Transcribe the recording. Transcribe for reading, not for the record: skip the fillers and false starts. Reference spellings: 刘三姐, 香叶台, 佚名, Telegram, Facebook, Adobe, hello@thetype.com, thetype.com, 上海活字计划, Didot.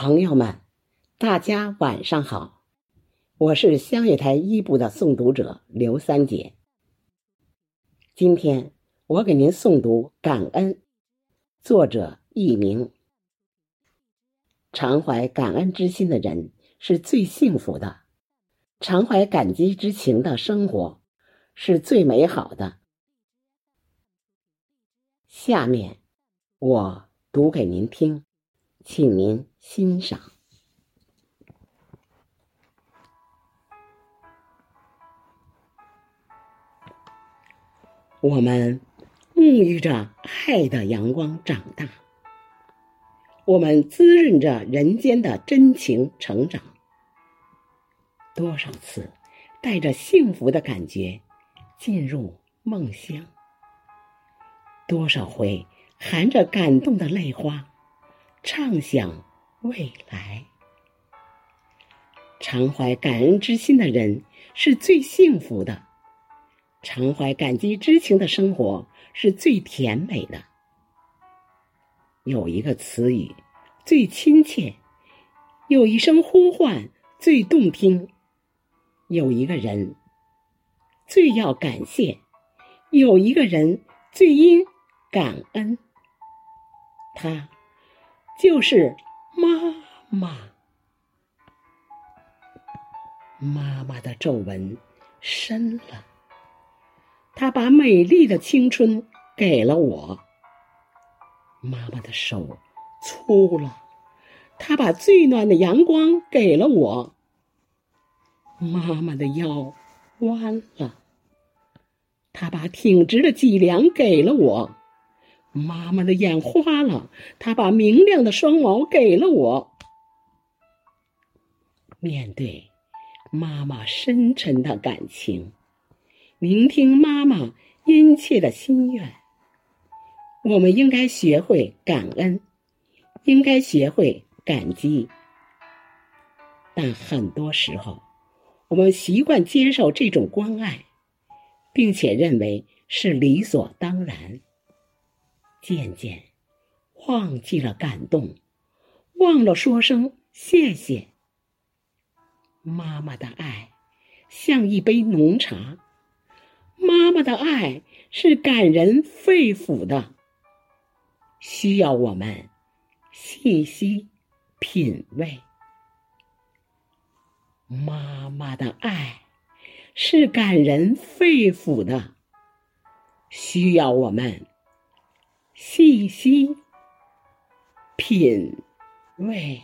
朋友们，大家晚上好，我是香叶台一部的诵读者刘三姐。今天我给您诵读《感恩》，作者佚名。常怀感恩之心的人是最幸福的，常怀感激之情的生活是最美好的。下面我读给您听，请您欣赏。我们沐浴着爱的阳光长大，我们滋润着人间的真情成长。多少次带着幸福的感觉进入梦乡，多少回含着感动的泪花畅想未来。常怀感恩之心的人是最幸福的，常怀感激之情的生活是最甜美的。有一个词语最亲切，有一声呼唤最动听，有一个人最要感谢，有一个人最应感恩，他就是妈妈。妈妈的皱纹深了，她把美丽的青春给了我。妈妈的手粗了，她把最暖的阳光给了我。妈妈的腰弯了，她把挺直的脊梁给了我。妈妈的眼花了，她把明亮的双眸给了我。面对妈妈深沉的感情，聆听妈妈殷切的心愿，我们应该学会感恩，应该学会感激。但很多时候，我们习惯接受这种关爱，并且认为是理所当然。渐渐忘记了感动，忘了说声谢谢。妈妈的爱像一杯浓茶，妈妈的爱是感人肺腑的，需要我们细细品味。妈妈的爱是感人肺腑的，需要我们细细品味。